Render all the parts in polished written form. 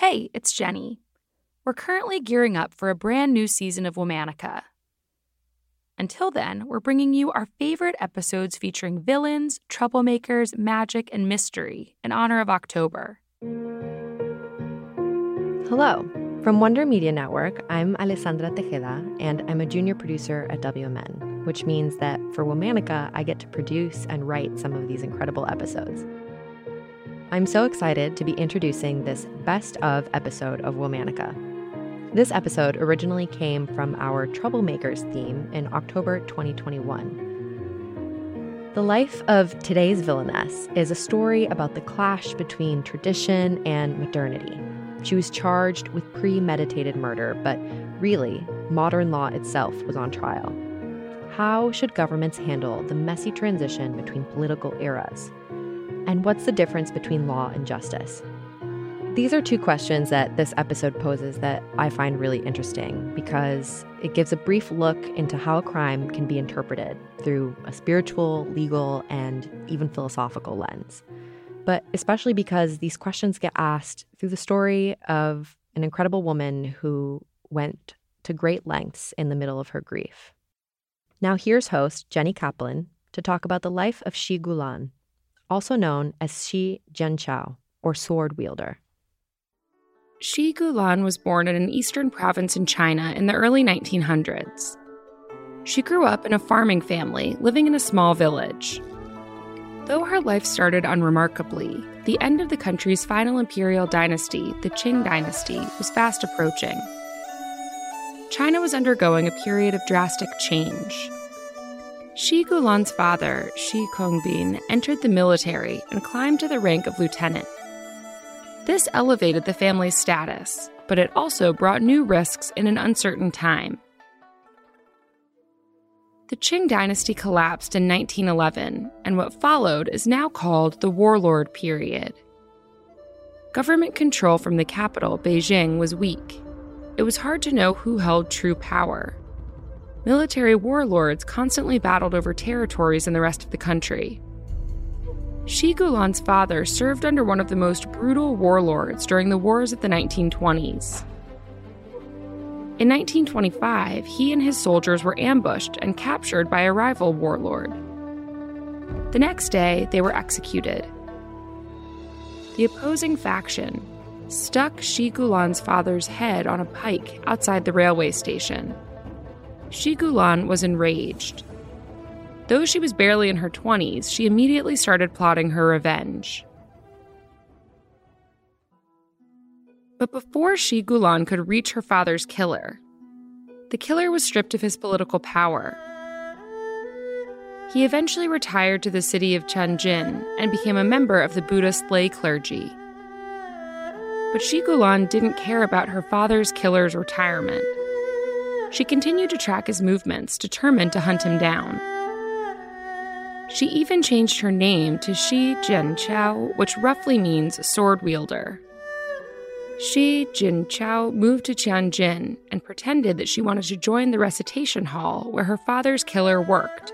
Hey, it's Jenny. We're currently gearing up for a brand new season of Womanica. Until then, we're bringing you our favorite episodes featuring villains, troublemakers, magic, and mystery in honor of October. Hello. From Wonder Media Network, I'm Alessandra Tejeda, and I'm a junior producer at WMN, which means that for Womanica, I get to produce and write some of these incredible episodes. I'm so excited to be introducing this best of episode of Womanica. This episode originally came from our Troublemakers theme in October 2021. The life of today's villainess is a story about the clash between tradition and modernity. She was charged with premeditated murder, but really, modern law itself was on trial. How should governments handle the messy transition between political eras? And what's the difference between law and justice? These are two questions that this episode poses that I find really interesting because it gives a brief look into how a crime can be interpreted through a spiritual, legal, and even philosophical lens. But especially because these questions get asked through the story of an incredible woman who went to great lengths in the middle of her grief. Now here's host Jenny Kaplan to talk about the life of Shi Gulan, also known as Shi Jianqiao, or sword wielder. Shi Gulan was born in an eastern province in China in the early 1900s. She grew up in a farming family living in a small village. Though her life started unremarkably, the end of the country's final imperial dynasty, the Qing Dynasty, was fast approaching. China was undergoing a period of drastic change. Shi Gulan's father, Shi Kongbin, entered the military and climbed to the rank of lieutenant. This elevated the family's status, but it also brought new risks in an uncertain time. The Qing Dynasty collapsed in 1911, and what followed is now called the Warlord Period. Government control from the capital, Beijing, was weak. It was hard to know who held true power. Military warlords constantly battled over territories in the rest of the country. Shi Gulan's father served under one of the most brutal warlords during the wars of the 1920s. In 1925, he and his soldiers were ambushed and captured by a rival warlord. The next day, they were executed. The opposing faction stuck Shi Gulan's father's head on a pike outside the railway station. Shi Gulan was enraged. Though she was barely in her 20s, she immediately started plotting her revenge. But before Shi Gulan could reach her father's killer, the killer was stripped of his political power. He eventually retired to the city of Tianjin and became a member of the Buddhist lay clergy. But Shi Gulan didn't care about her father's killer's retirement. She continued to track his movements, determined to hunt him down. She even changed her name to Shi Jianqiao, which roughly means sword wielder. Shi Jianqiao moved to Tianjin and pretended that she wanted to join the recitation hall where her father's killer worked.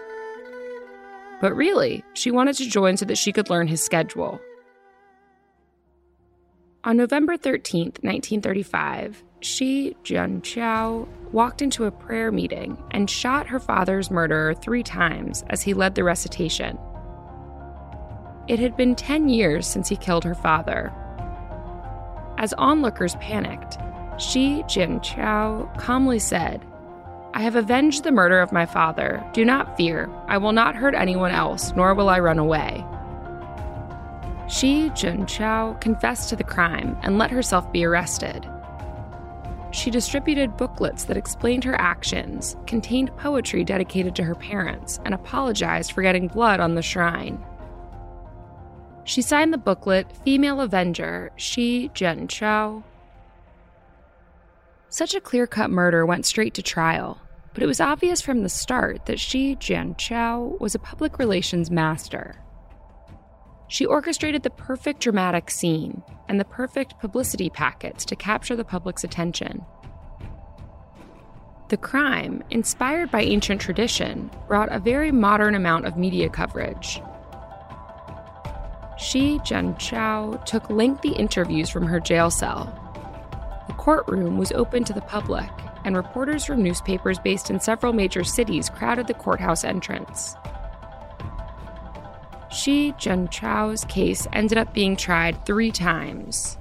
But really, she wanted to join so that she could learn his schedule. On November 13, 1935, Shi Jianqiao walked into a prayer meeting and shot her father's murderer 3 times as he led the recitation. It had been 10 years since he killed her father. As onlookers panicked, Shi Jianqiao calmly said, "I have avenged the murder of my father. Do not fear. I will not hurt anyone else, nor will I run away." Shi Jianqiao confessed to the crime and let herself be arrested. She distributed booklets that explained her actions, contained poetry dedicated to her parents, and apologized for getting blood on the shrine. She signed the booklet, Female Avenger, Shi Jianqiao. Such a clear-cut murder went straight to trial, but it was obvious from the start that Shi Jianqiao was a public relations master. She orchestrated the perfect dramatic scene and the perfect publicity packets to capture the public's attention. The crime, inspired by ancient tradition, brought a very modern amount of media coverage. Shi Jianqiao took lengthy interviews from her jail cell, The courtroom was open to the public, and reporters from newspapers based in several major cities crowded the courthouse entrance. Shi Jianqiao's case ended up being tried 3 times.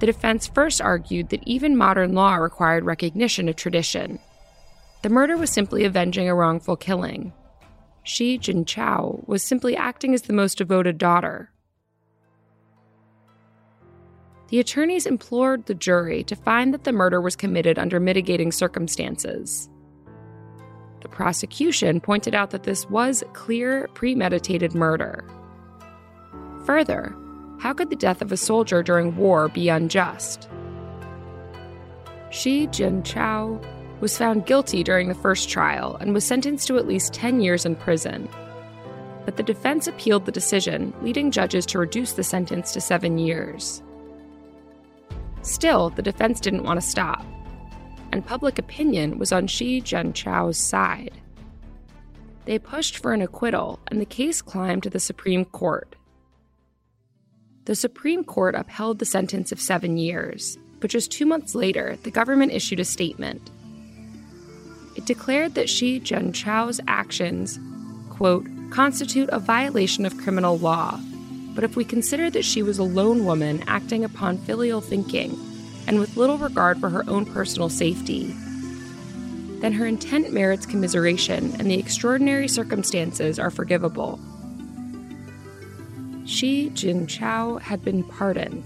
The defense first argued that even modern law required recognition of tradition. The murder was simply avenging a wrongful killing. Shi Jianqiao was simply acting as the most devoted daughter. The attorneys implored the jury to find that the murder was committed under mitigating circumstances. The prosecution pointed out that this was clear, premeditated murder. Further, how could the death of a soldier during war be unjust? Shi Jianqiao was found guilty during the first trial and was sentenced to at least 10 years in prison. But the defense appealed the decision, leading judges to reduce the sentence to 7 years. Still, the defense didn't want to stop, and public opinion was on Shi Jianqiao's side. They pushed for an acquittal, and the case climbed to the Supreme Court. The Supreme Court upheld the sentence of 7 years, but just 2 months later, the government issued a statement. It declared that Shi Jianqiao's actions, quote, constitute a violation of criminal law, but if we consider that she was a lone woman acting upon filial thinking and with little regard for her own personal safety, then her intent merits commiseration and the extraordinary circumstances are forgivable. Shi Jianqiao had been pardoned.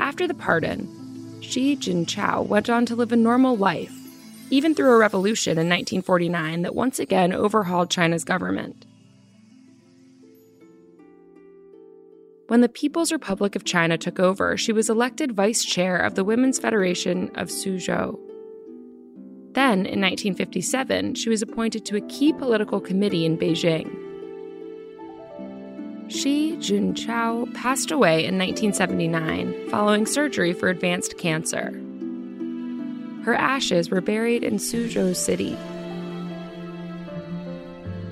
After the pardon, Shi Jianqiao went on to live a normal life, even through a revolution in 1949 that once again overhauled China's government. When the People's Republic of China took over, she was elected vice chair of the Women's Federation of Suzhou. Then, in 1957, she was appointed to a key political committee in Beijing. Shi Jianqiao passed away in 1979 following surgery for advanced cancer. Her ashes were buried in Suzhou City.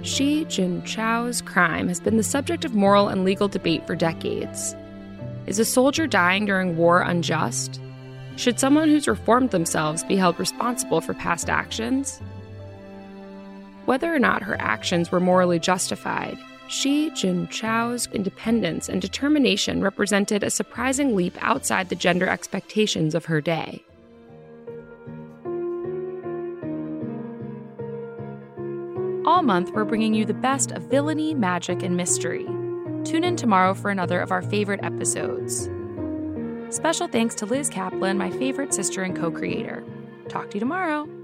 Shi Jianqiao's crime has been the subject of moral and legal debate for decades. Is a soldier dying during war unjust? Should someone who's reformed themselves be held responsible for past actions? Whether or not her actions were morally justified, Shi Jianqiao's independence and determination represented a surprising leap outside the gender expectations of her day. All month, we're bringing you the best of villainy, magic, and mystery. Tune in tomorrow for another of our favorite episodes. Special thanks to Liz Kaplan, my favorite sister and co-creator. Talk to you tomorrow.